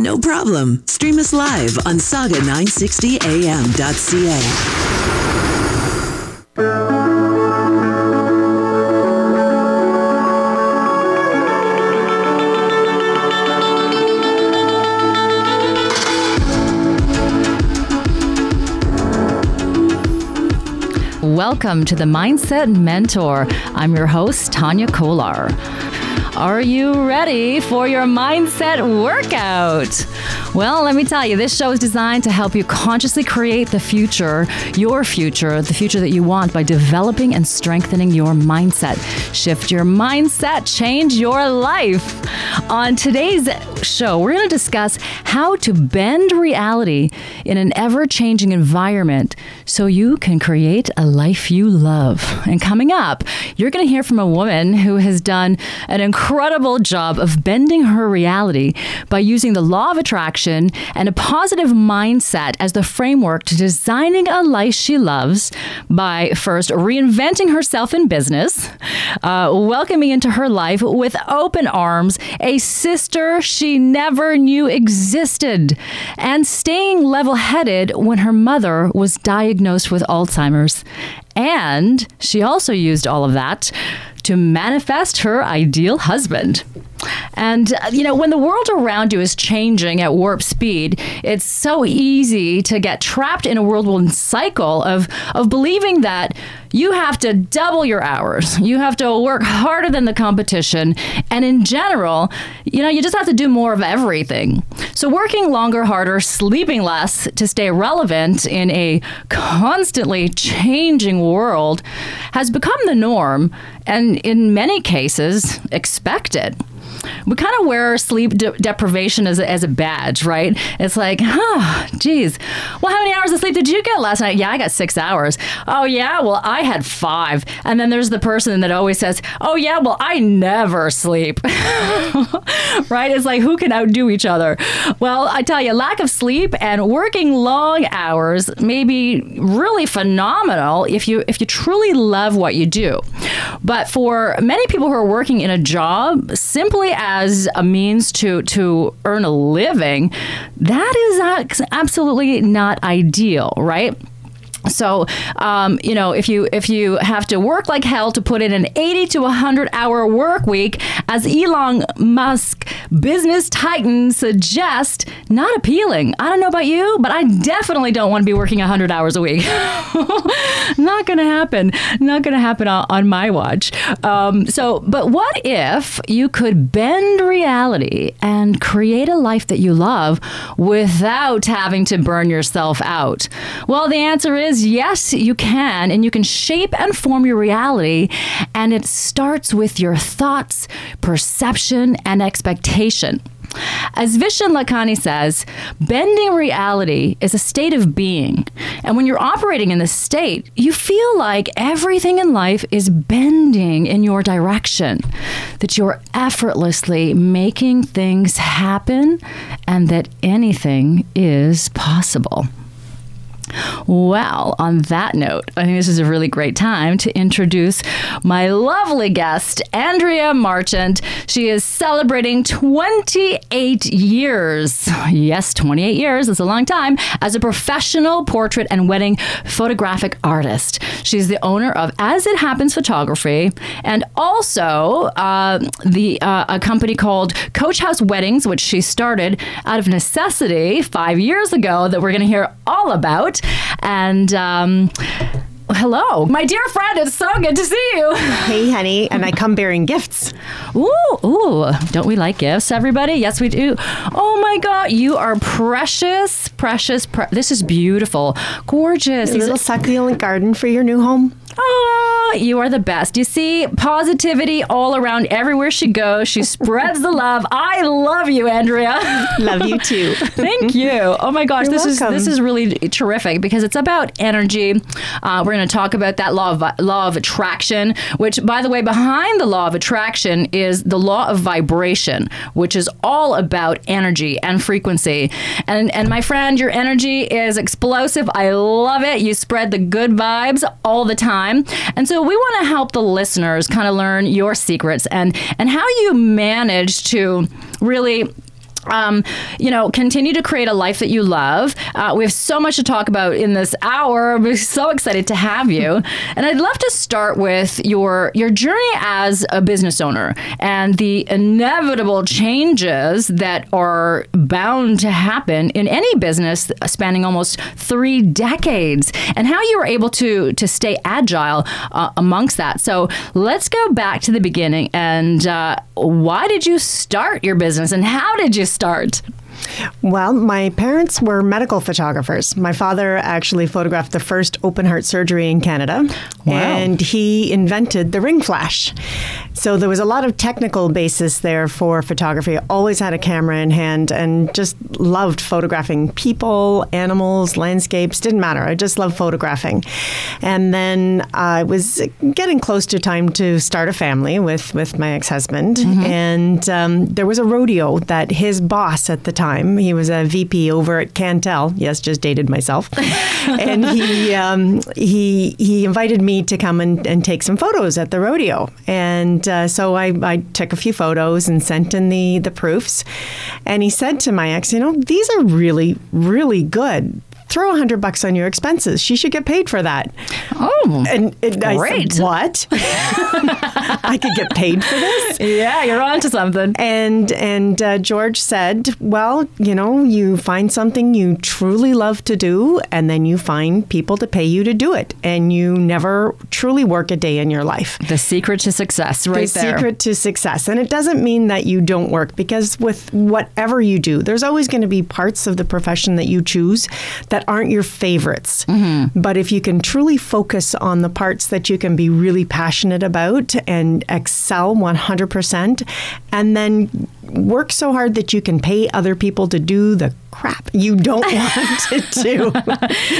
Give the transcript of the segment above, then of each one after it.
No problem. Stream us live on Saga960am.ca. Welcome to the Mindset Mentor. I'm your host, Tanya Kolar. Are you ready for your mindset workout? Well, let me tell you, this show is designed to help you consciously create the future, your future, the future that you want, by developing and strengthening your mindset. Shift your mindset, change your life. On today's show, we're going to discuss how to bend reality in an ever-changing environment so you can create a life you love. And coming up, you're going to hear from a woman who has done an incredible job of bending her reality by using the law of attraction and a positive mindset as the framework to designing a life she loves by first reinventing herself in business, welcoming into her life with open arms a sister she never knew existed, and staying level-headed when her mother was diagnosed with Alzheimer's. And she also used all of that to manifest her ideal husband. And, you know, when the world around you is changing at warp speed, it's so easy to get trapped in a whirlwind cycle of believing that you have to double your hours. You have to work harder than the competition. And in general, you know, you just have to do more of everything. So working longer, harder, sleeping less to stay relevant in a constantly changing world has become the norm, and in many cases, expected. We kind of wear sleep deprivation as a badge, right? It's like, geez, well, how many hours of sleep did you get last night? Yeah, I got 6 hours. Oh, yeah, well, I had 5. And then there's the person that always says, oh, yeah, well, I never sleep, right? It's like, who can outdo each other? Well, I tell you, lack of sleep and working long hours may be really phenomenal if you truly love what you do. But for many people who are working in a job simply as a means to earn a living, that is absolutely not ideal, right? So, you know, if you have to work like hell to put in an 80 to 100 hour work week, as Elon Musk, business titan, suggests, not appealing. I don't know about you, but I definitely don't want to be working 100 hours a week. Not going to happen. Not going to happen on my watch. But what if you could bend reality and create a life that you love without having to burn yourself out? Well, the answer is yes, you can, and you can shape and form your reality, and it starts with your thoughts, perception, and expectation. As Vishen Lakhani says, bending reality is a state of being. And when you're operating in this state, you feel like everything in life is bending in your direction, that you're effortlessly making things happen, and that anything is possible. Well, on that note, I think this is a really great time to introduce my lovely guest, Andrea Marchant. She is celebrating 28 years. Yes, 28 years is a long time as a professional portrait and wedding photographic artist. She's the owner of As It Happens Photography and also a company called Coach House Weddings, which she started out of necessity 5 years ago that we're going to hear all about. And hello, my dear friend. It's so good to see you. Hey, honey. And I come bearing gifts. Ooh, don't we like gifts, everybody? Yes, we do. Oh my God, you are precious, precious. This is beautiful, gorgeous. A little succulent garden for your new home. Oh, you are the best. You see, positivity all around everywhere she goes. She spreads the love. I love you, Andrea. Love you too. Thank you. Oh my gosh, this is really terrific because it's about energy. We're going to talk about that law of attraction, which, by the way, behind the law of attraction is the law of vibration, which is all about energy and frequency. And my friend, your energy is explosive. I love it. You spread the good vibes all the time. And so we want to help the listeners kind of learn your secrets and how you manage to really continue to create a life that you love. We have so much to talk about in this hour. We're so excited to have you. And I'd love to start with your journey as a business owner and the inevitable changes that are bound to happen in any business spanning almost 3 decades and how you were able to stay agile amongst that. So let's go back to the beginning and why did you start your business and how did you start? Well, my parents were medical photographers. My father actually photographed the first open heart surgery in Canada. Wow. And he invented the ring flash. So there was a lot of technical basis there for photography. Always had a camera in hand and just loved photographing people, animals, landscapes, didn't matter. I just loved photographing. And then I was getting close to time to start a family with my ex-husband. Mm-hmm. And there was a rodeo that his boss at the time, he was a VP over at Cantel. Yes, just dated myself. And he invited me to come and take some photos at the rodeo. And so I took a few photos and sent in the proofs. And he said to my ex, these are really, really good. Throw $100 on your expenses. She should get paid for that. Oh, great. I said, what? I could get paid for this? Yeah, you're on to something. And George said, well, you find something you truly love to do, and then you find people to pay you to do it. And you never truly work a day in your life. The secret to success right there. The secret to success. And it doesn't mean that you don't work, because with whatever you do, there's always going to be parts of the profession that you choose that aren't your favorites. Mm-hmm. But if you can truly focus on the parts that you can be really passionate about and excel 100%, and then work so hard that you can pay other people to do the crap you don't want to do.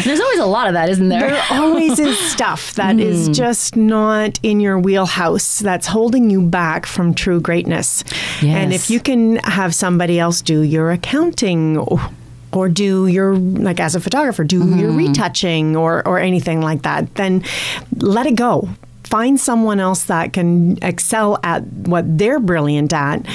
There's always a lot of that, isn't there? There always is stuff that is just not in your wheelhouse that's holding you back from true greatness. Yes. And if you can have somebody else do your accounting or do your, like as a photographer, do your retouching or anything like that, then let it go. Find someone else that can excel at what they're brilliant at.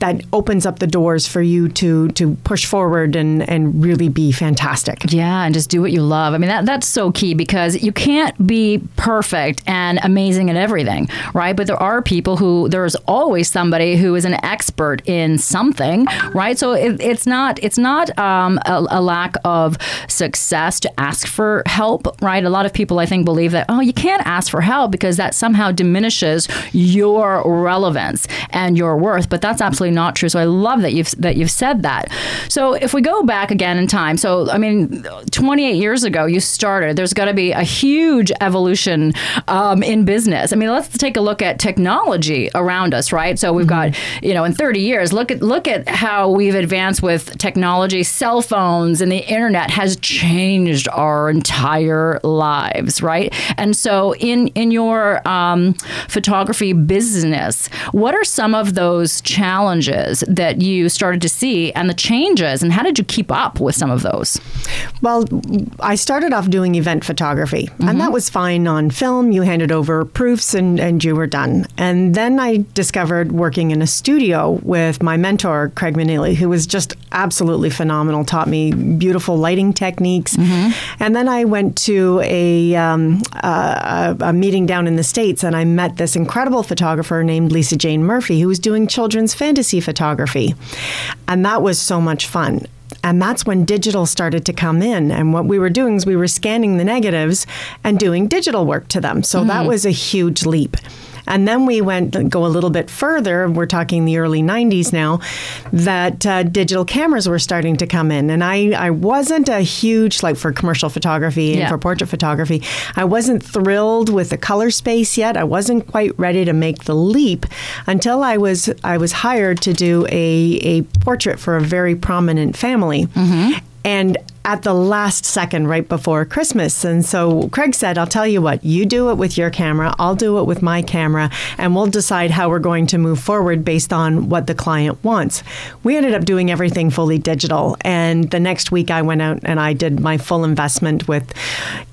That opens up the doors for you to push forward and really be fantastic. Yeah, and just do what you love. I mean, that's so key because you can't be perfect and amazing at everything, right? But there are people there's always somebody who is an expert in something, right? So it's not a lack of success to ask for help, right? A lot of people, I think, believe that, oh, you can't ask for help because that somehow diminishes your relevance and your worth. But that's absolutely not true. So I love that you've said that. So if we go back again in time, 28 years ago you started. There's got to be a huge evolution in business. I mean, let's take a look at technology around us, right? So we've got in 30 years, look at how we've advanced with technology. Cell phones and the internet has changed our entire lives, right? And so in your photography business, what are some of those challenges challenges that you started to see and the changes, and how did you keep up with some of those? Well, I started off doing event photography, mm-hmm. and that was fine on film. You handed over proofs and you were done. And then I discovered working in a studio with my mentor, Craig Manili, who was just absolutely phenomenal, taught me beautiful lighting techniques. Mm-hmm. And then I went to a meeting down in the States, and I met this incredible photographer named Lisa Jane Murphy, who was doing children's fantasy photography. And that was so much fun. And that's when digital started to come in. And what we were doing is we were scanning the negatives and doing digital work to them. So mm-hmm. that was a huge leap. And then we go a little bit further. We're talking the early 90s now, that digital cameras were starting to come in. And I wasn't a huge, like for commercial photography and yeah. for portrait photography, I wasn't thrilled with the color space yet. I wasn't quite ready to make the leap until I was hired to do a portrait for a very prominent family. Mm-hmm. And at the last second, right before Christmas. And so Craig said, I'll tell you what, you do it with your camera, I'll do it with my camera, and we'll decide how we're going to move forward based on what the client wants. We ended up doing everything fully digital. And the next week I went out and I did my full investment with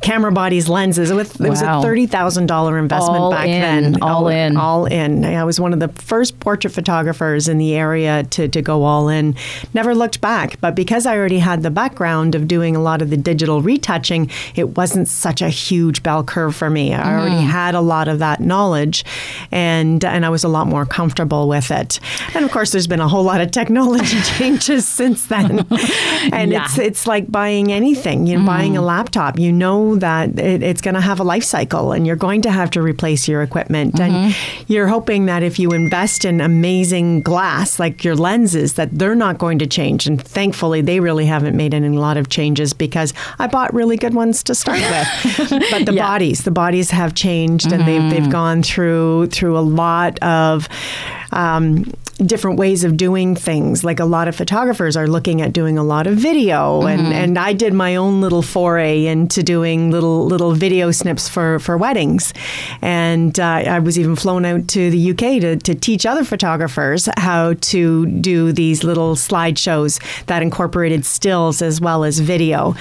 camera bodies, lenses. It was a $30,000 investment all back in, then. All in. I was one of the first portrait photographers in the area to go all in. Never looked back. But because I already had the background of doing a lot of the digital retouching, it wasn't such a huge bell curve for me. I already had a lot of that knowledge, and I was a lot more comfortable with it. And of course, there's been a whole lot of technology changes since then. And yeah. it's like buying anything. You're buying a laptop. You know that it's going to have a life cycle, and you're going to have to replace your equipment. Mm-hmm. And you're hoping that if you invest in amazing glass, like your lenses, that they're not going to change. And thankfully, they really haven't made a lot of changes, because I bought really good ones to start with. But the bodies have changed, mm-hmm. and they've gone through a lot of different ways of doing things. Like a lot of photographers are looking at doing a lot of video, mm-hmm. and I did my own little foray into doing little video snips for weddings. And I was even flown out to the UK to teach other photographers how to do these little slideshows that incorporated stills as well as video.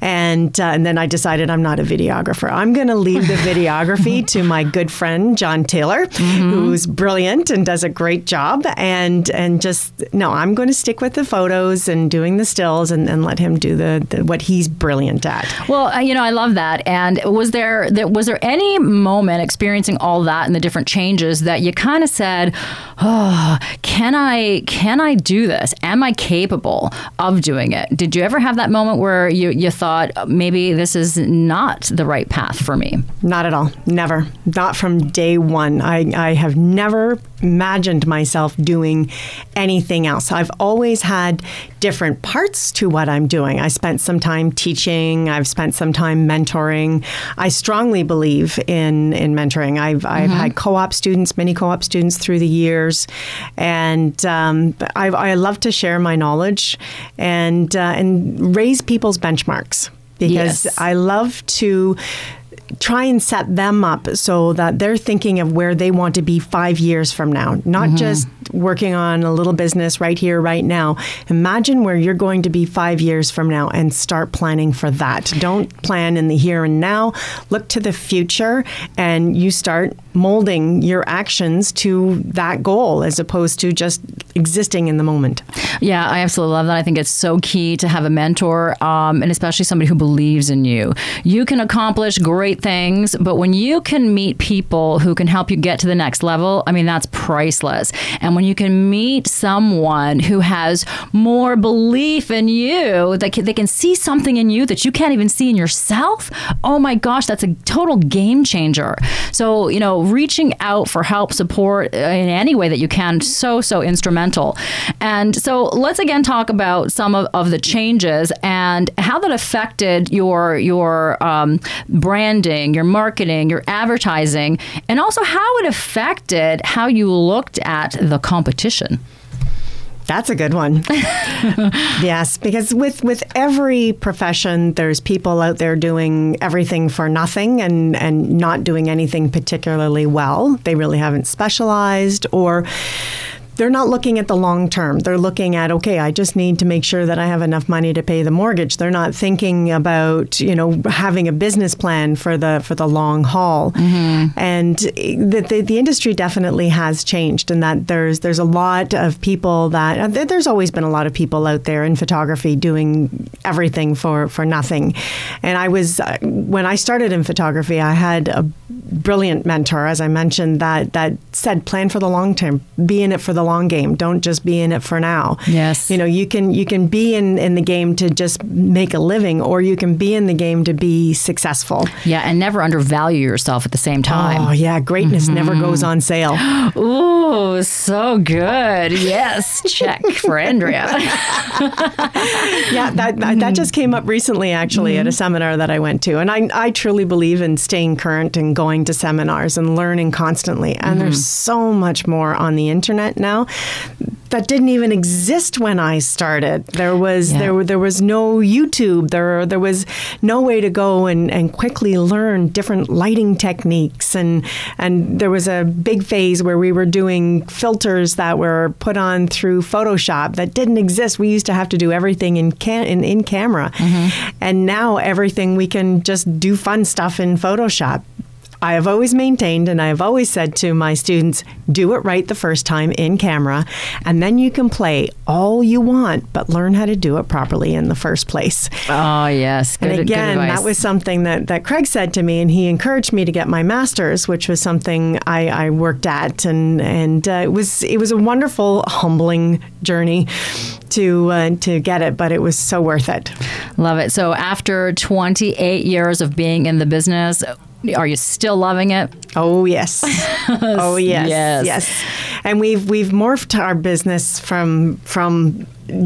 And then I decided I'm not a videographer. I'm going to leave the videography to my good friend, John Taylor, mm-hmm. who's brilliant and does a great job. I'm going to stick with the photos and doing the stills and let him do the what he's brilliant at. Well, I love that. And was there any moment experiencing all that and the different changes that you kind of said, oh, can I do this? Am I capable of doing it? Did you ever have that moment where you thought, maybe this is not the right path for me? Not at all. Never. Not from day one. I have never imagined myself doing anything else. I've always had different parts to what I'm doing. I spent some time teaching. I've spent some time mentoring. I strongly believe in mentoring. I've mm-hmm. had co-op students, many co-op students through the years, and I love to share my knowledge and raise people's benchmarks, because yes. I love to try and set them up so that they're thinking of where they want to be 5 years from now, not mm-hmm. just working on a little business right here, right now. Imagine where you're going to be 5 years from now and start planning for that. Don't plan in the here and now. Look to the future, and you start molding your actions to that goal as opposed to just existing in the moment. Yeah, I absolutely love that. I think it's so key to have a mentor, and especially somebody who believes in you. You can accomplish great things, but when you can meet people who can help you get to the next level, I mean, that's priceless. And when you can meet someone who has more belief in you, they can see something in you that you can't even see in yourself, oh my gosh, that's a total game changer. So, reaching out for help, support in any way that you can, so instrumental. And so let's again talk about some of the changes and how that affected your branding, your marketing, your advertising, and also how it affected how you looked at the competition. That's a good one. Yes, because with every profession, there's people out there doing everything for nothing and not doing anything particularly well. They really haven't specialized, or they're not looking at the long term. They're looking at, okay, I just need to make sure that I have enough money to pay the mortgage. They're not thinking about, you know, having a business plan for the long haul. Mm-hmm. And the industry definitely has changed, and that there's a lot of people that there's always been a lot of people out there in photography doing everything for nothing. And I was when I started in photography, I had a brilliant mentor, as I mentioned, that said, plan for the long term, be in it for the long game. Don't just be in it for now. Yes. You know, you can be in the game to just make a living, or you can be in the game to be successful. Yeah, and never undervalue yourself at the same time. Oh, yeah. Greatness never goes on sale. Ooh, so good. Yes. Check for Andrea. Yeah, that just came up recently, actually, at a seminar that I went to. And I truly believe in staying current and going to seminars and learning constantly. And there's so much more on the internet now that didn't even exist when I started. There was no YouTube. There was no way to go and quickly learn different lighting techniques. And there was a big phase where we were doing filters that were put on through Photoshop that didn't exist. We used to have to do everything in camera. Mm-hmm. And now everything, we can just do fun stuff in Photoshop. I have always maintained, and I have always said to my students, do it right the first time in camera, and then you can play all you want, but learn how to do it properly in the first place. Oh, yes. Good, and again, that was something that Craig said to me, and he encouraged me to get my master's, which was something I worked at, and it was a wonderful, humbling journey to get it, but it was so worth it. Love it. So after 28 years of being in the business, are you still loving it? Oh, yes. Oh, yes. Yes. And we've morphed our business from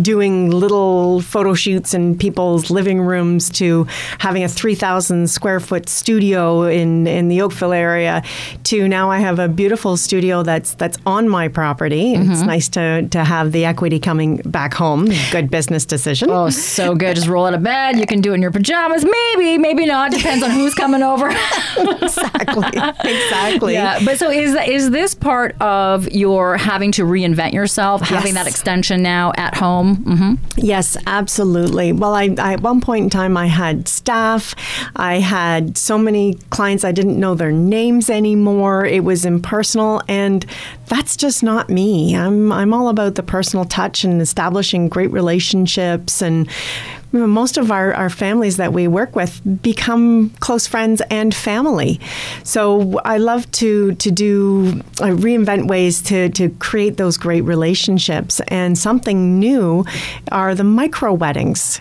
doing little photo shoots in people's living rooms to having a 3,000 square foot studio in the Oakville area to now I have a beautiful studio that's on my property. Mm-hmm. It's nice to have the equity coming back home. Good business decision. Oh, so good. Just roll out of bed. You can do it in your pajamas. Maybe not. Depends on who's coming over. Exactly. Yeah. But so is this part of your having to reinvent yourself, having that extension now at home? Mm-hmm. Yes, absolutely. Well, I at one point in time, I had staff. I had so many clients, I didn't know their names anymore. It was impersonal, and that's just not me. I'm all about the personal touch and establishing great relationships, and most of our families that we work with become close friends and family. So I love to reinvent ways to create those great relationships. And something new are the micro weddings,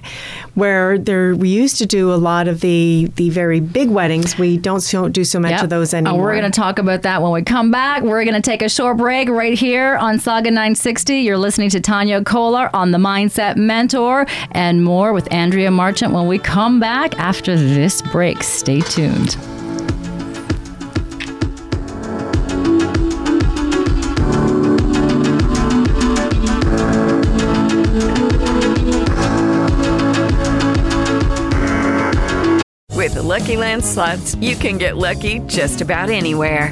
where we used to do a lot of the very big weddings. We don't do so much of those anymore. And we're going to talk about that when we come back. We're going to take a short break right here on Saga 960. You're listening to Tanya Kolar on The Mindset Mentor, and more with Andrea Marchant when we come back after this break. Stay tuned. With the Lucky Land Slots, you can get lucky just about anywhere.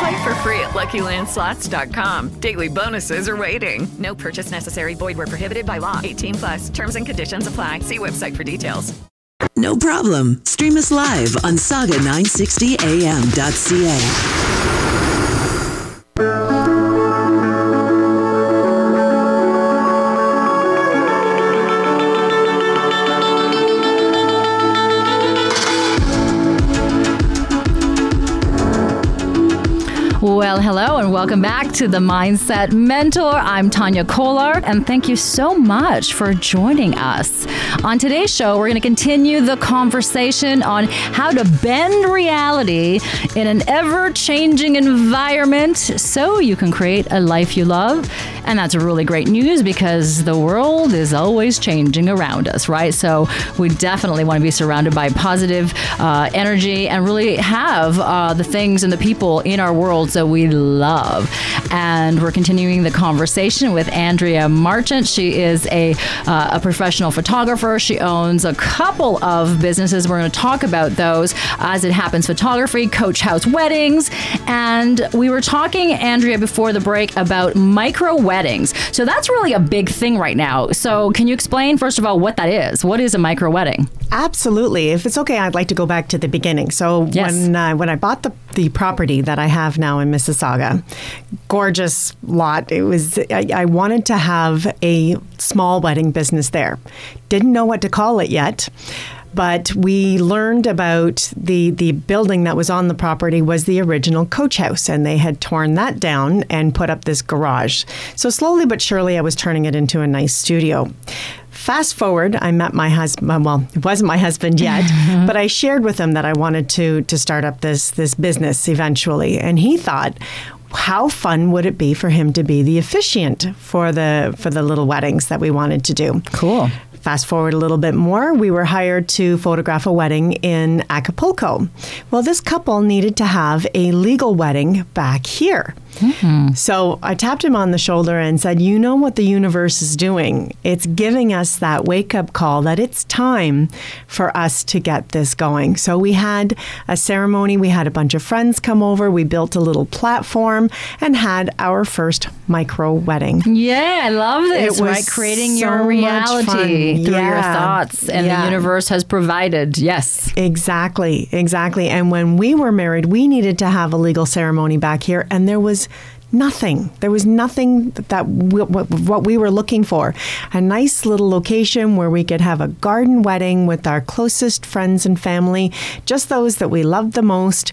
Play for free at LuckyLandSlots.com. Daily bonuses are waiting. No purchase necessary. Void where prohibited by law. 18+. Terms and conditions apply. See website for details. No problem. Stream us live on Saga960am.ca. Well, hello and welcome Welcome back to the Mindset Mentor. I'm Tanya Kolar, and thank you so much for joining us. On today's show, we're going to continue the conversation on how to bend reality in an ever-changing environment so you can create a life you love. And that's really great news because the world is always changing around us, right? So we definitely want to be surrounded by positive energy and really have the things and the people in our world that we love. And we're continuing the conversation with Andrea Marchant. She is a professional photographer. She owns a couple of businesses. We're going to talk about those: As It Happens Photography, Coach House Weddings. And we were talking, Andrea, before the break about micro weddings. So that's really a big thing right now. So can you explain, first of all, what that is? What is a micro wedding? Absolutely. If it's okay, I'd like to go back to the beginning. So yes. When I bought the property that I have now in Mississauga, gorgeous lot. It was. I wanted to have a small wedding business there. Didn't know what to call it yet. But we learned about the building that was on the property was the original Coach House, and they had torn that down and put up this garage. So slowly but surely, I was turning it into a nice studio. Fast forward, I met my husband. Well, it wasn't my husband yet, but I shared with him that I wanted to start up this business eventually, and he thought, how fun would it be for him to be the officiant for the little weddings that we wanted to do? Cool. Fast forward a little bit more, we were hired to photograph a wedding in Acapulco. Well, this couple needed to have a legal wedding back here. Mm-hmm. So I tapped him on the shoulder and said, you know what the universe is doing? It's giving us that wake-up call that it's time for us to get this going. So we had a ceremony. We had a bunch of friends come over. We built a little platform and had our first micro wedding. Yeah, I love this. It was right? Creating so your reality through your thoughts. And the universe has provided. Yes. Exactly. And when we were married, we needed to have a legal ceremony back here. And there was nothing. There was nothing what we were looking for. A nice little location where we could have a garden wedding with our closest friends and family, just those that we loved the most,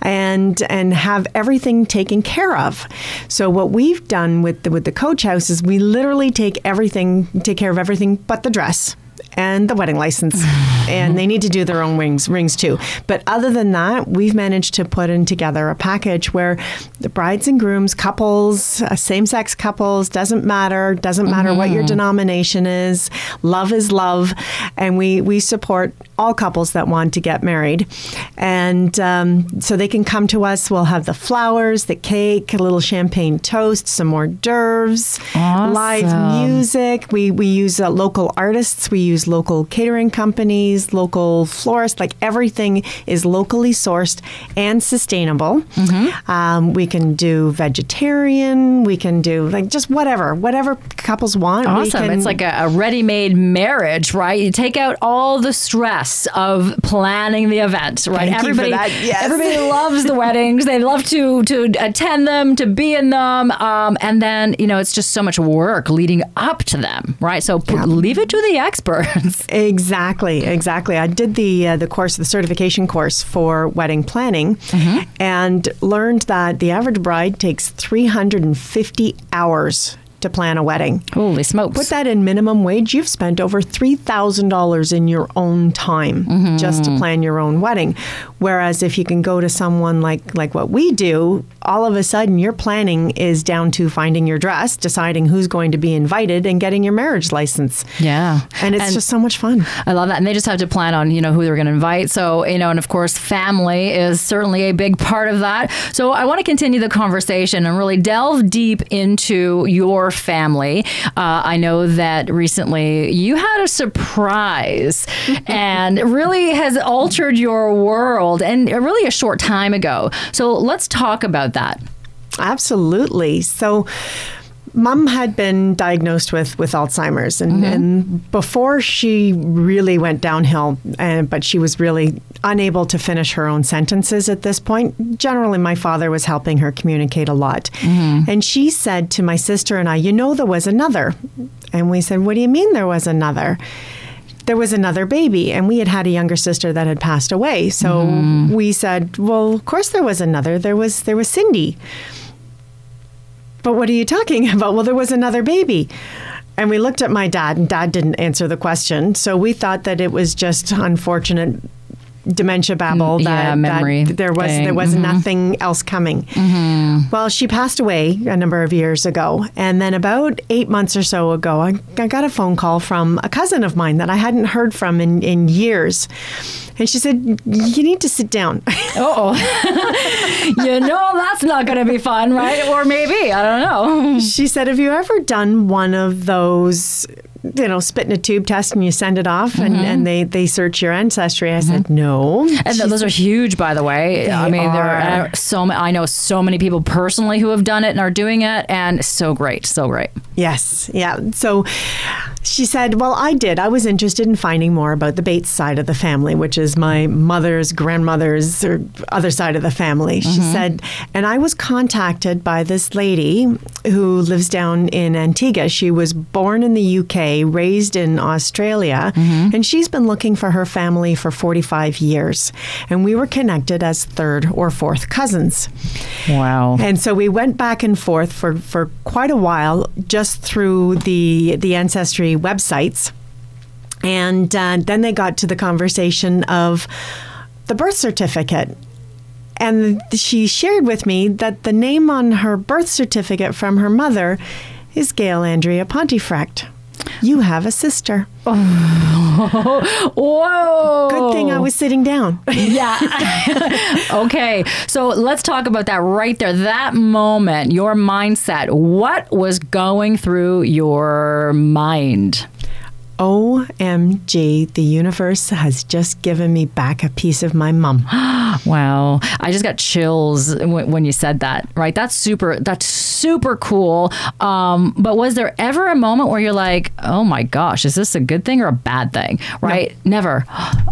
and have everything taken care of. So what we've done with the Coach House is we literally take care of everything but the dress and the wedding license, and they need to do their own rings too. But other than that, we've managed to put in together a package where the brides and grooms, couples, same-sex couples, doesn't matter what your denomination is love, and we support all couples that want to get married. And so they can come to us. We'll have the flowers, the cake, a little champagne toast, some hors d'oeuvres, live music. We use local artists. We use local catering companies, local florists. Like, everything is locally sourced and sustainable. Mm-hmm. We can do vegetarian. We can do like just whatever couples want. Awesome. It's like a ready-made marriage, right? You take out all the stress of planning the event, right? Everybody loves the weddings. They love to attend them, to be in them. And then, it's just so much work leading up to them, right? So leave it to the experts. Exactly. I did the certification course for wedding planning, and learned that the average bride takes 350 hours to plan a wedding. Holy smokes. Put that in minimum wage, you've spent over $3,000 in your own time just to plan your own wedding. Whereas if you can go to someone like what we do, all of a sudden your planning is down to finding your dress, deciding who's going to be invited, and getting your marriage license. Yeah. And it's just so much fun. I love that. And they just have to plan on, who they're going to invite. So, and of course, family is certainly a big part of that. So I want to continue the conversation and really delve deep into your family. I know that recently you had a surprise and really has altered your world, and really a short time ago. So let's talk about that. Absolutely. So Mom had been diagnosed with Alzheimer's, and before she really went downhill, but she was really unable to finish her own sentences at this point. Generally, my father was helping her communicate a lot. Mm-hmm. And she said to my sister and I, there was another. And we said, what do you mean there was another? There was another baby, and we had a younger sister that had passed away. So we said, well, of course there was another. There was Cindy. but what are you talking about? Well, there was another baby. And we looked at my dad, and Dad didn't answer the question. So we thought that it was just unfortunate dementia babble, there was mm-hmm. nothing else coming. Mm-hmm. Well, she passed away a number of years ago. And then about 8 months or so ago, I got a phone call from a cousin of mine that I hadn't heard from in years. And she said, you need to sit down. Uh-oh. You know, that's not going to be fun, right? Or maybe, I don't know. She said, have you ever done one of those, spit in a tube test and you send it off and they search your ancestry? I said, no. And those are huge, by the way. There are so many. I know so many people personally who have done it and are doing it. And so great. Yes. Yeah. So she said, well, I did. I was interested in finding more about the Bates side of the family, which is my mother's, grandmother's, or other side of the family. She said, and I was contacted by this lady who lives down in Antigua. She was born in the UK, raised in Australia, and she's been looking for her family for 45 years. And we were connected as third or fourth cousins. Wow. And so we went back and forth for quite a while, just through the ancestry websites. And then they got to the conversation of the birth certificate. And she shared with me that the name on her birth certificate from her mother is Gail Andrea Pontefract. You have a sister. Oh. Whoa. Good thing I was sitting down. Yeah. Okay. So let's talk about that right there. That moment, your mindset. What was going through your mind? OMG, the universe has just given me back a piece of my mom. Wow. I just got chills when you said that, right? That's super cool. But was there ever a moment where you're like, oh my gosh, is this a good thing or a bad thing? Right? No. Never.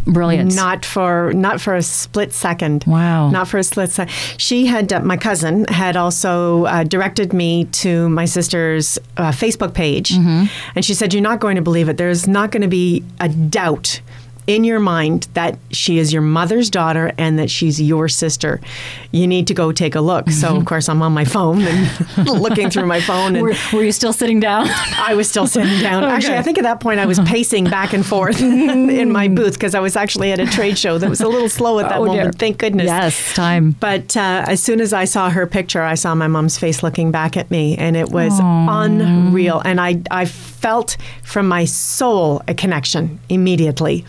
Brilliant. Not for a split second. Wow. Not for a split second. She had, my cousin had also directed me to my sister's Facebook page. And she said, you're not going to believe it. There's not going to be a doubt in your mind that she is your mother's daughter and that she's your sister. You need to go take a look. So, of course, I'm on my phone and looking through my phone. And were you still sitting down? I was still sitting down. Okay. Actually, I think at that point I was pacing back and forth in my booth because I was actually at a trade show that was a little slow at that moment. Dear. Thank goodness. Yes, time. But as soon as I saw her picture, I saw my mom's face looking back at me, and it was unreal. And I felt from my soul a connection immediately.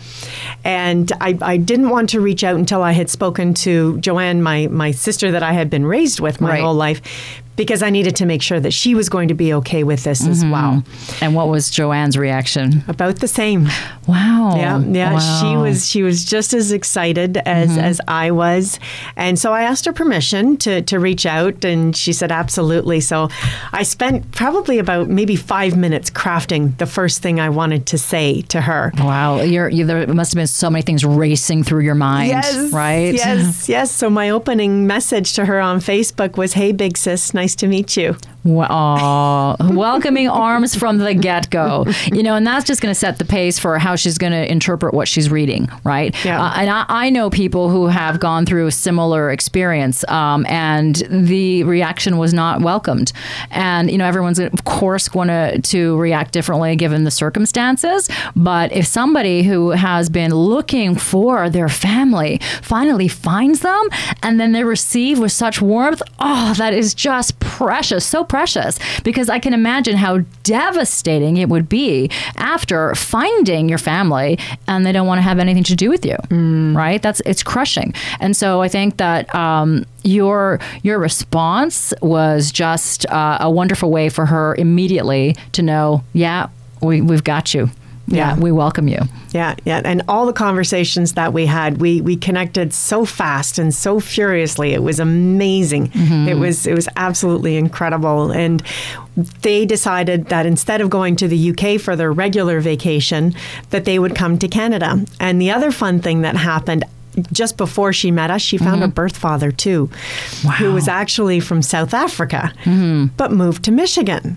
And I didn't want to reach out until I had spoken to Joanne, my sister that I had been raised with my whole life, because I needed to make sure that she was going to be okay with this as well. And what was Joanne's reaction? About the same. Wow. Yeah. Wow. She was just as excited as I was. And so I asked her permission to reach out, and she said absolutely. So I spent probably about maybe 5 minutes crafting the first thing I wanted to say to her. Wow. There must have been so many things racing through your mind, right? Yes. So my opening message to her on Facebook was, hey, big sis, nice to meet you. Wow. Welcoming arms from the get-go. And that's just going to set the pace for how she's going to interpret what she's reading, right? Yeah. And I know people who have gone through a similar experience, and the reaction was not welcomed. And, everyone's, of course, going to react differently given the circumstances. But if somebody who has been looking for their family finally finds them, and then they're received with such warmth, that is just precious. So precious, because I can imagine how devastating it would be after finding your family and they don't want to have anything to do with you, right? It's crushing. And so I think that your response was just a wonderful way for her immediately to know, we've got you. Yeah, we welcome you. Yeah. And all the conversations that we had, we connected so fast and so furiously. It was amazing. It was absolutely incredible. And they decided that instead of going to the UK for their regular vacation, that they would come to Canada. And the other fun thing that happened just before she met us, she found mm-hmm. a birth father, too, wow. who was actually from South Africa, mm-hmm. but moved to Michigan.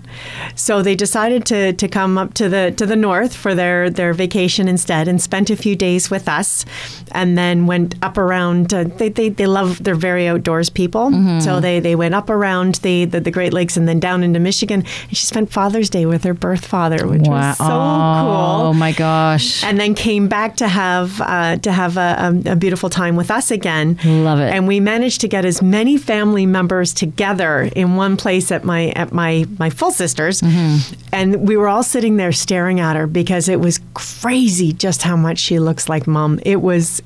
So they decided to come up to the north for their vacation instead, and spent a few days with us, and then went up around. They love, they're very outdoors people, mm-hmm. so they went up around the Great Lakes and then down into Michigan. And she spent Father's Day with her birth father, which wow. was so cool. Oh my gosh! And then came back to have a beautiful time with us again. Love it. And we managed to get as many family members together in one place at my full sister's, mm-hmm. and we were all sitting there staring at her because it was crazy just how much she looks like Mom. It was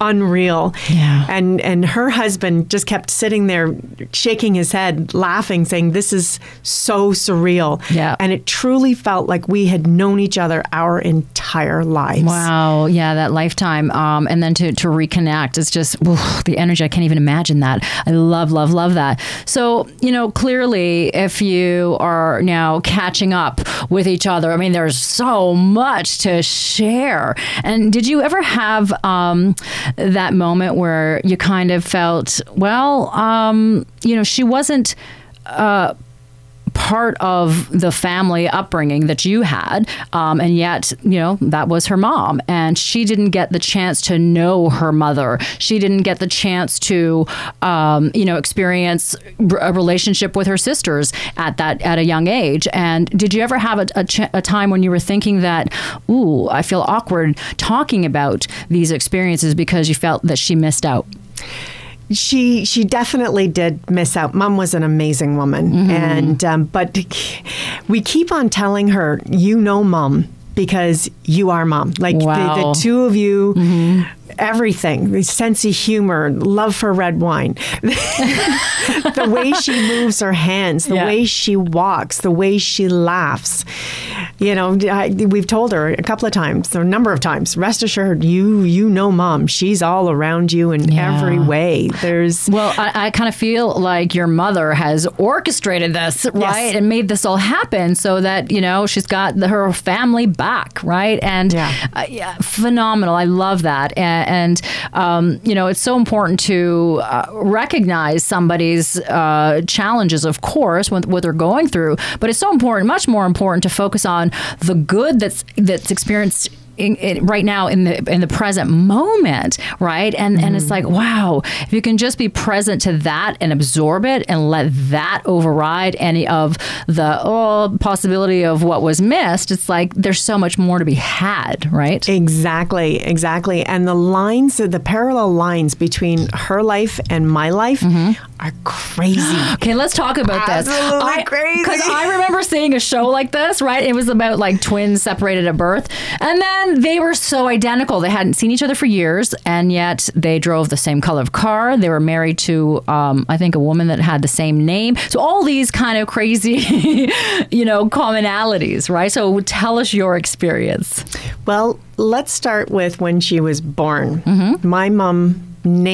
unreal. Yeah. And her husband just kept sitting there shaking his head, laughing, saying, this is so surreal. Yeah. And it truly felt like we had known each other our entire lives. Wow. Yeah, that lifetime. And then to reconnect, it's just the energy. I can't even imagine that. I love, love, love that. So, clearly if you are now catching up with each other, I mean, there's so much to share. And did you ever have that moment where you kind of felt, she wasn't part of the family upbringing that you had, and yet, that was her mom, and she didn't get the chance to know her mother. She didn't get the chance to, experience a relationship with her sisters at a young age. And did you ever have a time when you were thinking that, ooh, I feel awkward talking about these experiences because you felt that she missed out? She definitely did miss out. Mom was an amazing woman, mm-hmm. and but we keep on telling her, Mom, because you are Mom. Like wow. the two of you. Mm-hmm. Everything, the sense of humor, love for red wine, the way she moves her hands, the yeah. way she walks, the way she laughs. We've told her a couple of times, or a number of times, rest assured, Mom, she's all around you in yeah. every way. I kind of feel like your mother has orchestrated this, right? Yes. And made this all happen so that, she's got her family back, right? And yeah. Phenomenal. I love that. And it's so important to recognize somebody's challenges, of course, what they're going through. But it's so important, much more important, to focus on the good that's experienced right now in the present moment, right? And it's like, wow, if you can just be present to that and absorb it and let that override any of the possibility of what was missed, it's like there's so much more to be had, right? Exactly. And the parallel lines between her life and my life mm-hmm. are crazy. Okay, let's talk about this. Absolutely crazy. Because I remember seeing a show like this, right? It was about like twins separated at birth. And then they were so identical. They hadn't seen each other for years, and yet they drove the same color of car. They were married to, I think, a woman that had the same name. So all these kind of crazy, commonalities, right? So tell us your experience. Well, let's start with when she was born. Mm-hmm. My mom,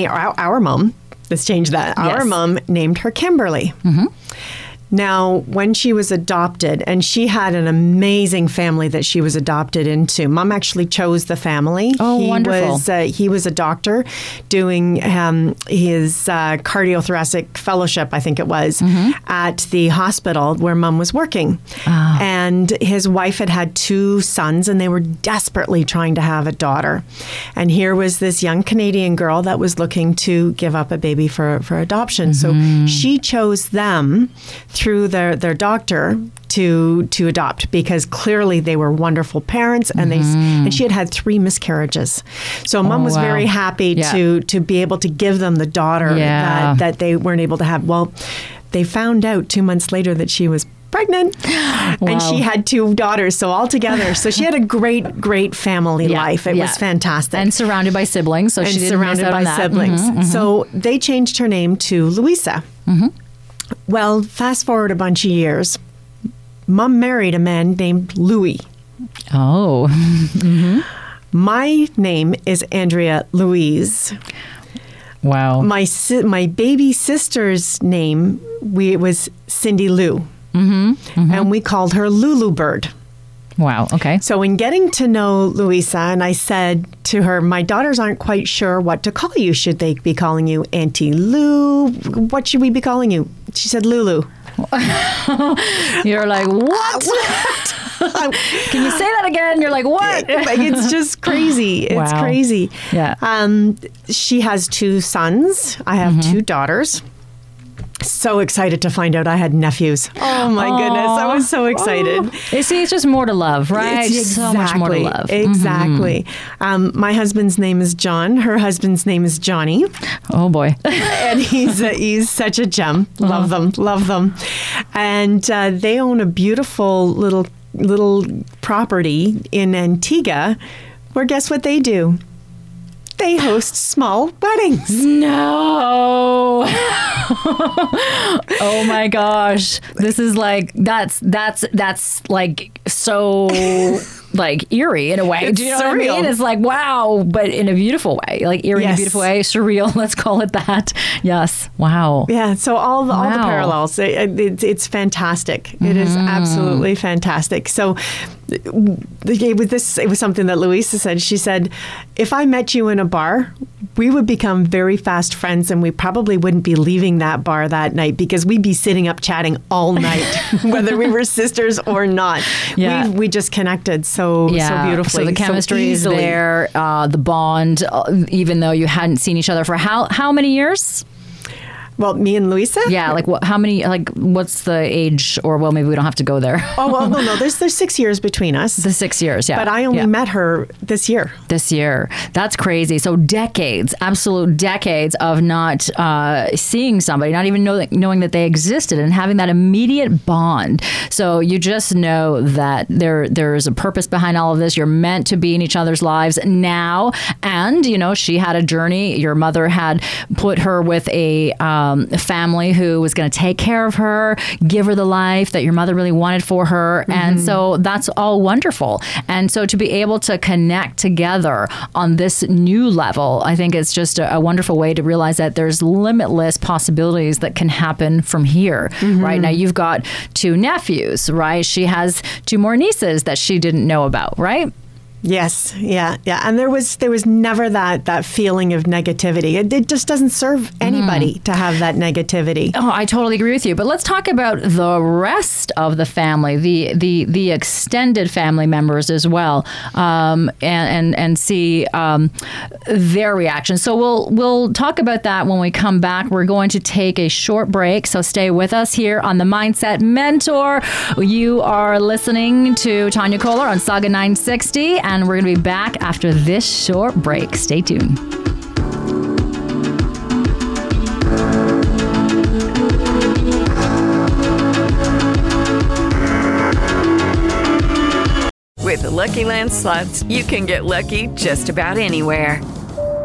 our mom, let's change that. Yes. Our mom named her Kimberly. Mm-hmm. Now, when she was adopted, and she had an amazing family that she was adopted into. Mom actually chose the family. Oh, wonderful. He was a doctor doing his cardiothoracic fellowship, I think it was, mm-hmm. at the hospital where Mom was working. Oh. And his wife had two sons, and they were desperately trying to have a daughter. And here was this young Canadian girl that was looking to give up a baby for adoption. Mm-hmm. So she chose them through their doctor to adopt, because clearly they were wonderful parents, and and she had three miscarriages. So Mom was wow. very happy yeah. to be able to give them the daughter yeah. that they weren't able to have. Well, they found out 2 months later that she was pregnant, wow. and she had two daughters, so all together. So she had a great family yeah, life. It yeah. was fantastic, and surrounded by siblings. So she didn't surrounded miss out by on that. Siblings. Mm-hmm, mm-hmm. So they changed her name to Louisa. Mm-hmm. Well, fast forward a bunch of years, Mom married a man named Louis. Oh. Mm-hmm. My name is Andrea Louise. Wow. My baby sister's name was Cindy Lou. Mm-hmm. Mm-hmm. And we called her Lulu Bird. Wow. Okay. So in getting to know Louisa, and I said to her, my daughters aren't quite sure what to call you. Should they be calling you Auntie Lou? What should we be calling you? She said, Lulu. You're like, what? What? Can you say that again? You're like, what? It's just crazy. It's wow. Crazy. Yeah. She has two sons. I have two daughters. So excited to find out I had nephews. Oh my goodness. I was so excited. You see, it's just more to love, right? It's so much more to love. Exactly. Mm-hmm. My husband's name is John. Her husband's name is Johnny. Oh boy. And he's such a gem. Love them. Love them. And they own a beautiful little property in Antigua where guess what they do? They host small weddings. No. Oh my gosh. This is like that's like so like eerie in a way. It's do you know surreal. What I mean? It's like wow, but in a beautiful way. Like eerie in a beautiful way, surreal, let's call it that. Yes. Wow. Yeah, so all the parallels. It's fantastic. It is absolutely fantastic. So it was something that Louisa said. She said, if I met you in a bar, we would become very fast friends and we probably wouldn't be leaving that bar that night because we'd be sitting up chatting all night, whether we were sisters or not. Yeah. We just connected so beautifully. So the chemistry is there, the bond, even though you hadn't seen each other for how many years? Well, me and Louisa? Yeah, like what? How many? Like, what's the age? Or well, maybe we don't have to go there. Oh well, no. There's 6 years between us. The 6 years, yeah. But I only met her this year. This year, that's crazy. So decades, absolute decades of not seeing somebody, not even knowing that they existed, and having that immediate bond. So you just know that there is a purpose behind all of this. You're meant to be in each other's lives now, and you know she had a journey. Your mother had put her with a family who was going to take care of her, give her the life that your mother really wanted for her. Mm-hmm. And so that's all wonderful. And so to be able to connect together on this new level, I think it's just a wonderful way to realize that there's limitless possibilities that can happen from here. Mm-hmm. Right now, you've got two nephews, right? She has two more nieces that she didn't know about, right? Yes. Yeah. Yeah. And there was never that feeling of negativity. It just doesn't serve anybody to have that negativity. Oh, I totally agree with you. But let's talk about the rest of the family, the extended family members as well, and see their reaction. So we'll talk about that when we come back. We're going to take a short break. So stay with us here on the Mindset Mentor. You are listening to Tanya Kolar on Saga 960. And we're going to be back after this short break. Stay tuned. With the Lucky Land Slots, you can get lucky just about anywhere.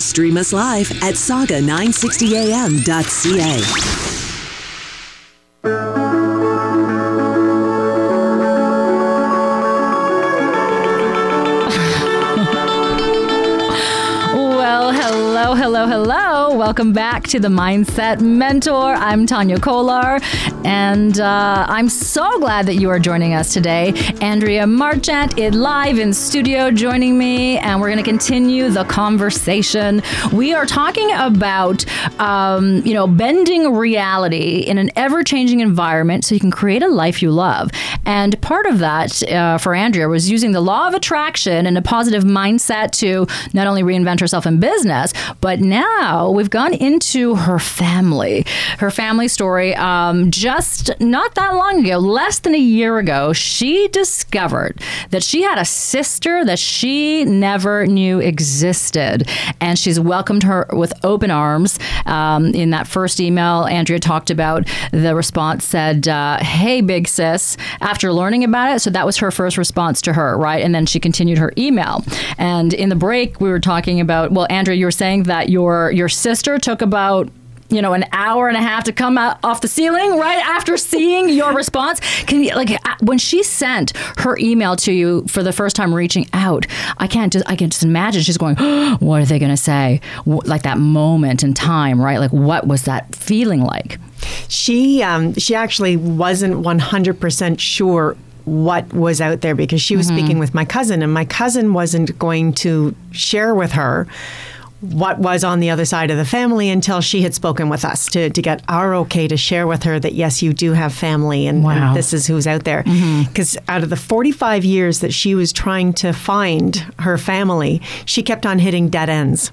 Stream us live at Saga960am.ca. Hello. Welcome back to the Mindset Mentor. I'm Tanya Kolar, and I'm so glad that you are joining us today. Andrea Marchant is live in studio joining me, and we're going to continue the conversation. We are talking about, bending reality in an ever-changing environment so you can create a life you love. And part of that for Andrea was using the law of attraction and a positive mindset to not only reinvent herself in business, but But now we've gone into her family story. Just not that long ago, less than a year ago, she discovered that she had a sister that she never knew existed. And she's welcomed her with open arms. In that first email, Andrea talked about the response said, hey, big sis, after learning about it. So that was her first response to her, right? And then she continued her email. And in the break, we were talking about, well, Andrea, you were saying that your sister took about, you know, an hour and a half to come out off the ceiling right after seeing your response. Can you, like, when she sent her email to you for the first time reaching out, I can just imagine she's going, oh, what are they going to say? Like that moment in time, right? Like, what was that feeling like? She actually wasn't 100% sure what was out there, because she was speaking with my cousin, and my cousin wasn't going to share with her what was on the other side of the family until she had spoken with us to get our okay to share with her that, yes, you do have family and this is who's out there. Because out of the 45 years that she was trying to find her family, she kept on hitting dead ends.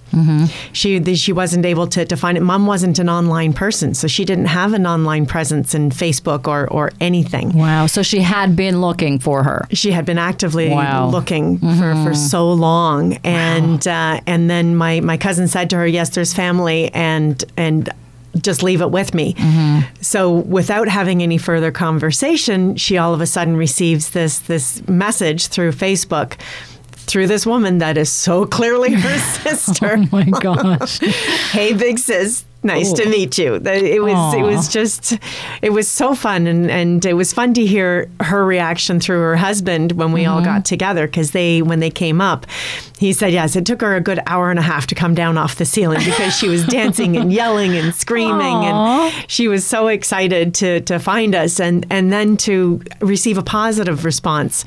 She wasn't able to find it. Mom wasn't an online person, so she didn't have an online presence in Facebook or anything. Wow. So she had been looking for her. She had been actively looking for so long. And and then my cousin said to her, yes, there's family, and just leave it with me. So without having any further conversation, she all of a sudden receives this message through Facebook, through this woman that is so clearly her sister. Oh my gosh. Hey, big sis. Nice to meet you. It was so fun. And it was fun to hear her reaction through her husband when we all got together, because when they came up, he said, yes, it took her a good hour and a half to come down off the ceiling, because she was dancing and yelling and screaming. And she was so excited to find us and then to receive a positive response,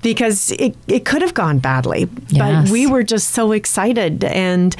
because it could have gone badly, but we were just so excited. And,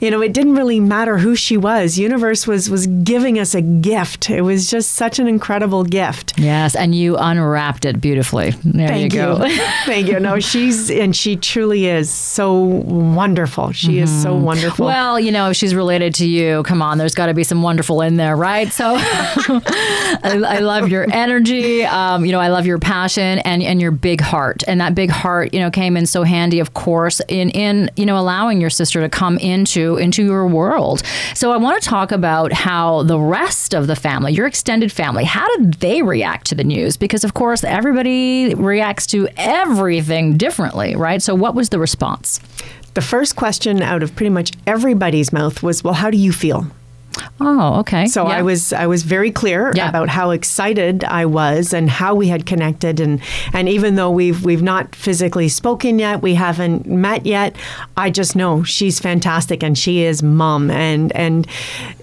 you know, it didn't really matter who she was. Universe was giving us a gift. It was just such an incredible gift. Yes, and you unwrapped it beautifully. There you go. Thank you. No, she truly is so wonderful. She is so wonderful. Well, you know, if she's related to you, come on, there's got to be some wonderful in there, right? So I love your energy. You know, I love your passion and your big heart. And that big heart, you know, came in so handy, of course, in you know, allowing your sister to come into your world. So I want to talk about how the rest of the family, your extended family, how did they react to the news? Because, of course, everybody reacts to everything differently, right? So what was the response? The first question out of pretty much everybody's mouth was, well, how do you feel? Oh, okay. So yeah. I was very clear about how excited I was and how we had connected, and even though we've not physically spoken yet, we haven't met yet, I just know she's fantastic and she is Mom, and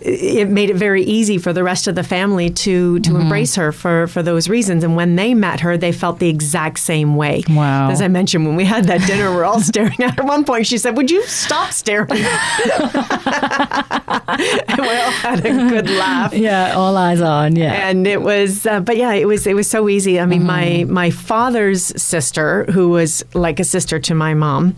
it made it very easy for the rest of the family to embrace her for those reasons. And when they met her, they felt the exact same way. Wow. As I mentioned, when we had that dinner, we're all staring at her. At one point, she said, "Would you stop staring?" And we're all had a good laugh. Yeah, all eyes on. Yeah, and it was, but yeah, it was so easy. I mean, my father's sister, who was like a sister to my mom,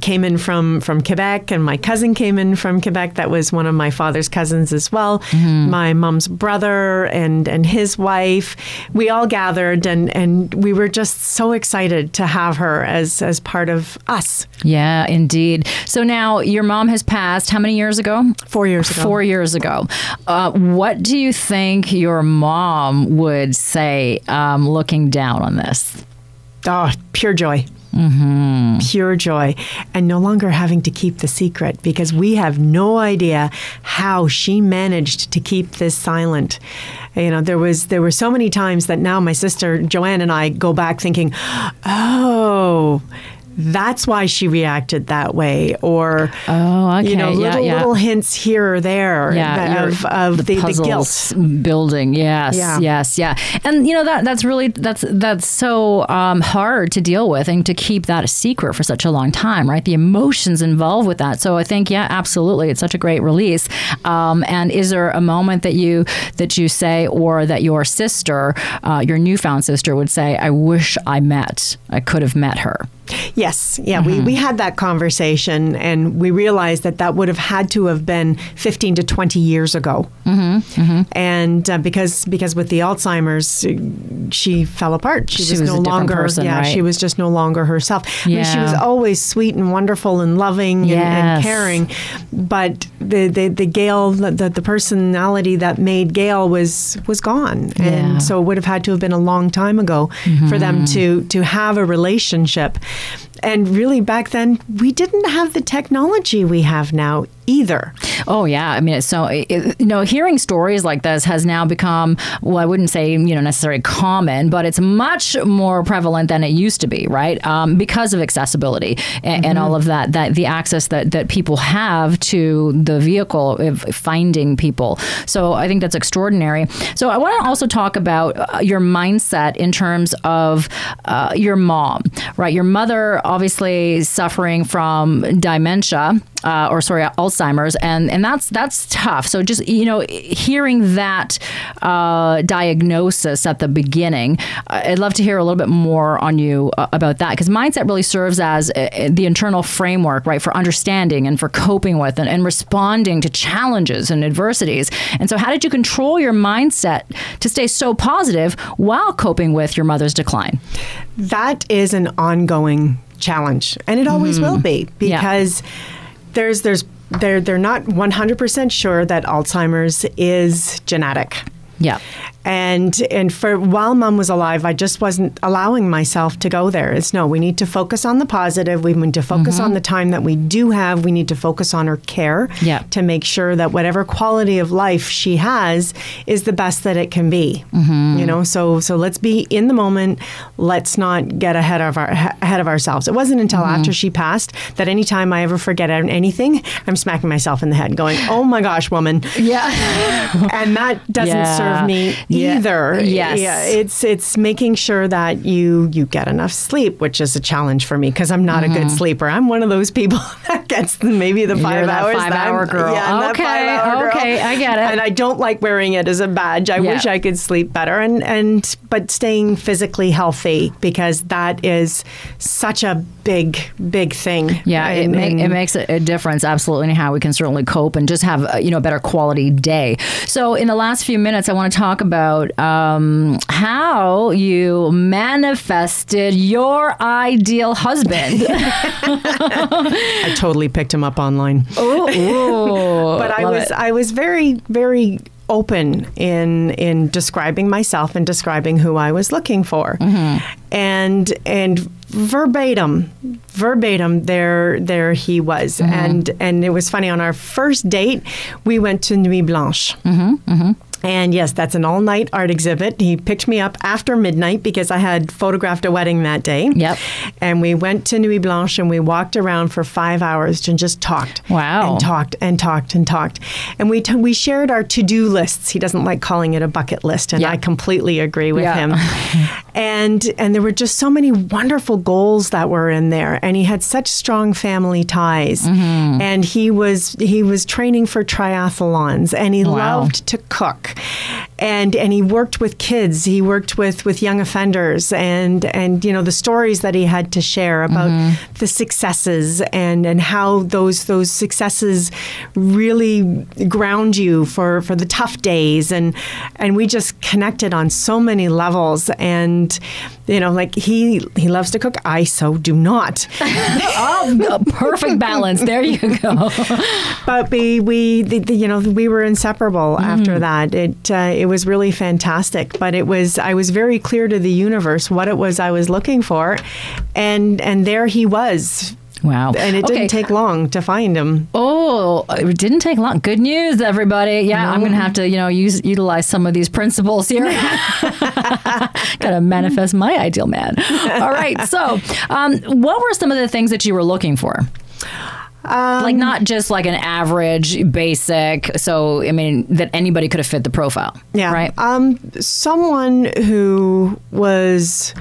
came in from Quebec, and my cousin came in from Quebec. That was one of my father's cousins as well. My mom's brother and his wife. We all gathered, and we were just so excited to have her as part of us. Yeah, indeed. So now your mom has passed. How many years ago? 4 years ago. 4 years ago. What do you think your mom would say looking down on this? Oh, pure joy. Pure joy, and no longer having to keep the secret, because we have no idea how she managed to keep this silent. You know, there were so many times that now my sister Joanne and I go back thinking, oh, that's why she reacted that way, or you know, little hints here or there of the guilt building. Yes. And you know that's so hard to deal with and to keep that a secret for such a long time, right? The emotions involved with that. So I think, yeah, absolutely, it's such a great release. And is there a moment that you say, or that your sister, your newfound sister, would say, "I wish I could have met her"? Yes. Yeah, mm-hmm. we had that conversation, and we realized that would have had to have been 15 to 20 years ago. Mm-hmm. Mm-hmm. And because with the Alzheimer's, she fell apart. She was no longer person, yeah, right? She was just no longer herself. Yeah. I mean, she was always sweet and wonderful and loving and caring, but the Gail, the personality that made Gail was gone. Yeah. And so it would have had to have been a long time ago mm-hmm. for them to have a relationship. And really, back then, we didn't have the technology we have now either. Oh, yeah. I mean, it's hearing stories like this has now become, well, I wouldn't say, necessarily common, but it's much more prevalent than it used to be, right? Because of accessibility mm-hmm. and all of that the access that people have to the vehicle of finding people. So I think that's extraordinary. So I want to also talk about your mindset in terms of your mom, right? Your mother obviously suffering from dementia. Alzheimer's, and that's tough. So just hearing that diagnosis at the beginning, I'd love to hear a little bit more on you about that, because mindset really serves as the internal framework, right, for understanding and for coping with and responding to challenges and adversities. And so, how did you control your mindset to stay so positive while coping with your mother's decline? That is an ongoing challenge, and it always will be, because. Yeah. They're not 100% sure that Alzheimer's is genetic. Yeah. And for while Mom was alive, I just wasn't allowing myself to go there. We need to focus on the positive. We need to focus mm-hmm. on the time that we do have. We need to focus on her care to make sure that whatever quality of life she has is the best that it can be. Mm-hmm. So let's be in the moment. Let's not get ahead of ourselves. It wasn't until mm-hmm. after she passed that any time I ever forget anything, I'm smacking myself in the head, going, "Oh my gosh, woman!" Yeah, and that doesn't serve me. Either. Yes. Yeah, it's making sure that you get enough sleep, which is a challenge for me because I'm not mm-hmm. a good sleeper. I'm one of those people that gets maybe the 5 hours. You're that 5 hour girl. Yeah, okay. That 5 hour girl. Okay. I get it. And I don't like wearing it as a badge. I wish I could sleep better. But staying physically healthy, because that is such a big thing. Yeah, it makes a difference, absolutely, in how we can certainly cope and just have a better quality day. So in the last few minutes, I want to talk about how you manifested your ideal husband. I totally picked him up online. Ooh, but I was very, very open in describing myself and describing who I was looking for, mm-hmm. and verbatim there he was, mm-hmm. and it was funny. On our first date, we went to Nuit Blanche. Mm-hmm, mm-hmm. And yes, that's an all-night art exhibit. He picked me up after midnight because I had photographed a wedding that day. Yep. And we went to Nuit Blanche and we walked around for 5 hours and just talked. Wow. And talked and talked and talked. And we shared our to-do lists. He doesn't like calling it a bucket list, and I completely agree with him. And there were just so many wonderful goals that were in there, and he had such strong family ties, mm-hmm. and he was training for triathlons, and he loved to cook, and he worked with kids, he worked with young offenders, and the stories that he had to share about mm-hmm. the successes and how those successes really ground you for the tough days, and we just connected on so many levels. And he loves to cook. I so do not. Oh, perfect balance. There you go. But we were inseparable mm-hmm. after that. It was really fantastic. But I was very clear to the universe what it was I was looking for, and there he was. Wow. And it didn't take long to find him. Oh, it didn't take long. Good news, everybody. Yeah, I'm going to have to, utilize some of these principles here. Got to manifest my ideal man. All right. So what were some of the things that you were looking for? Not just like an average, basic. So, I mean, that anybody could have fit the profile. Yeah. Right. Someone who was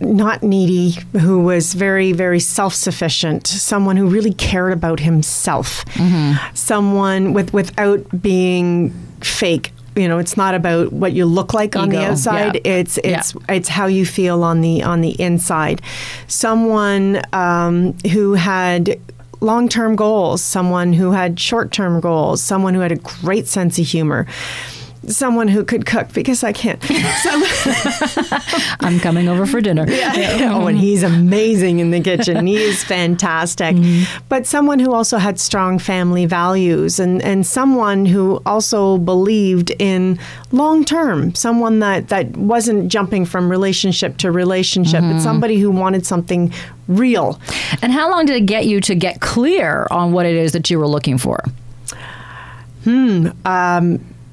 not needy, who was very, very self-sufficient, someone who really cared about himself, mm-hmm. someone without being fake. you know, it's not about what you look like on the outside. Yeah. It's how you feel on the inside. Someone who had long-term goals, someone who had short-term goals, someone who had a great sense of humor, someone who could cook, because I can't. I'm coming over for dinner. Yeah. Oh, and he's amazing in the kitchen. He is fantastic. Mm-hmm. But someone who also had strong family values, and someone who also believed in long term, someone that wasn't jumping from relationship to relationship. Mm-hmm. It's somebody who wanted something real. And how long did it get you to get clear on what it is that you were looking for?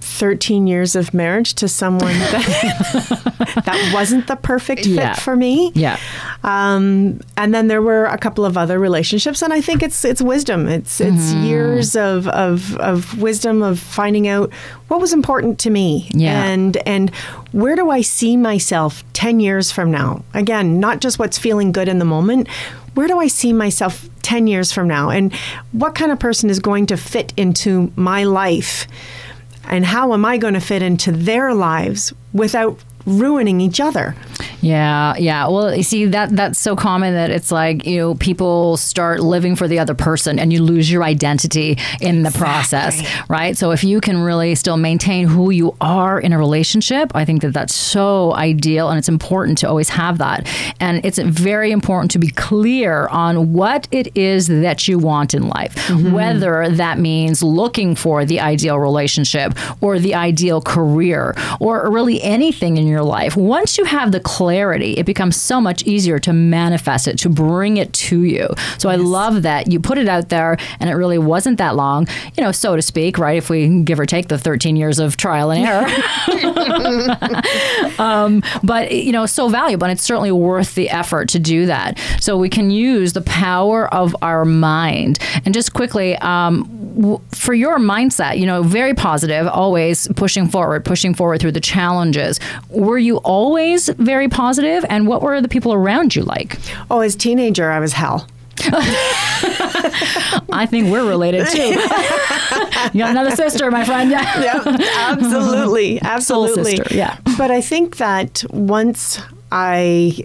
13 years of marriage to someone that wasn't the perfect fit for me. Yeah. And then there were a couple of other relationships, and I think it's wisdom. It's years of wisdom of finding out what was important to me. Yeah. And where do I see myself 10 years from now? Again, not just what's feeling good in the moment. Where do I see myself 10 years from now? And what kind of person is going to fit into my life? And how am I going to fit into their lives without ruining each other? Yeah. Well, you see, that's so common that it's like, you know, people start living for the other person and you lose your identity in the process, right? So if you can really still maintain who you are in a relationship, I think that that's so ideal, and it's important to always have that. And it's very important to be clear on what it is that you want in life, mm-hmm. whether that means looking for the ideal relationship or the ideal career or really anything in your life. Once you have the clarity, it becomes so much easier to manifest it, to bring it to you. So I love that you put it out there, and it really wasn't that long, you know, so to speak, right? If we give or take the 13 years of trial and error. But, you know, so valuable, and it's certainly worth the effort to do that. So we can use the power of our mind. And just quickly, for your mindset, you know, very positive, always pushing forward through the challenges. Were you always very positive? And what were the people around you like? Oh, as a teenager, I was hell. I think we're related too. You got another sister, my friend. Yeah, absolutely. Soul sister, yeah. But I think that once I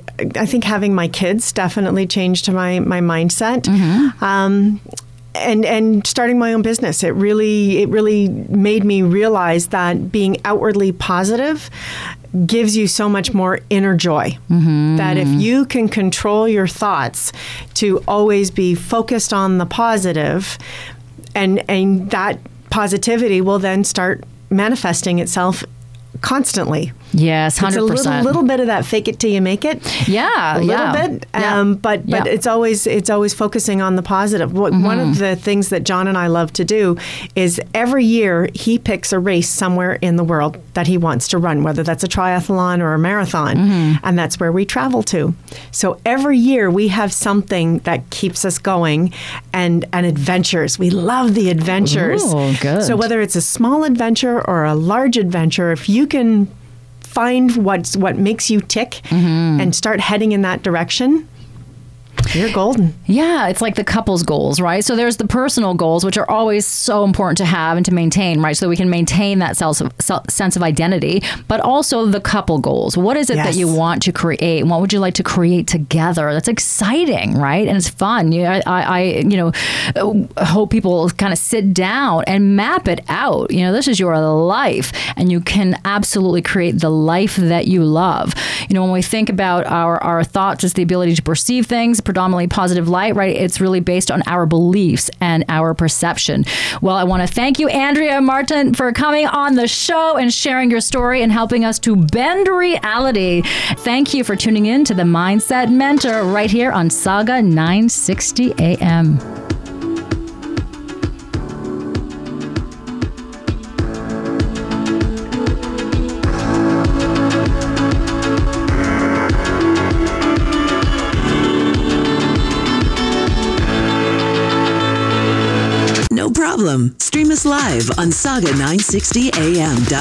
think having my kids definitely changed my mindset. Mm-hmm. And starting my own business, it really made me realize that being outwardly positive gives you so much more inner joy. Mm-hmm. That if you can control your thoughts to always be focused on the positive, and that positivity will then start manifesting itself constantly. Yes, 100%. It's a little bit of that fake it till you make it. Yeah, a little bit. But it's always focusing on the positive. Mm-hmm. One of the things that John and I love to do is every year he picks a race somewhere in the world that he wants to run, whether that's a triathlon or a marathon, mm-hmm. and that's where we travel to. So every year we have something that keeps us going, and adventures. We love the adventures. Ooh, good. So whether it's a small adventure or a large adventure, if you can find what makes you tick, mm-hmm. and start heading in that direction, you're golden. Yeah, it's like the couple's goals, right? So there's the personal goals, which are always so important to have and to maintain, right? So we can maintain that sense of identity, but also the couple goals. What is it that you want to create? What would you like to create together? That's exciting, right? And it's fun. I hope people kind of sit down and map it out. You know, this is your life, and you can absolutely create the life that you love. You know, when we think about our thoughts, it's the ability to perceive things, predominantly positive light, right? It's really based on our beliefs and our perception. Well, I want to thank you, Andrea Marchant, for coming on the show and sharing your story and helping us to bend reality. Thank you for tuning in to the Mindset Mentor right here on Saga 960 AM. Problem. Stream us live on Saga960am.ca.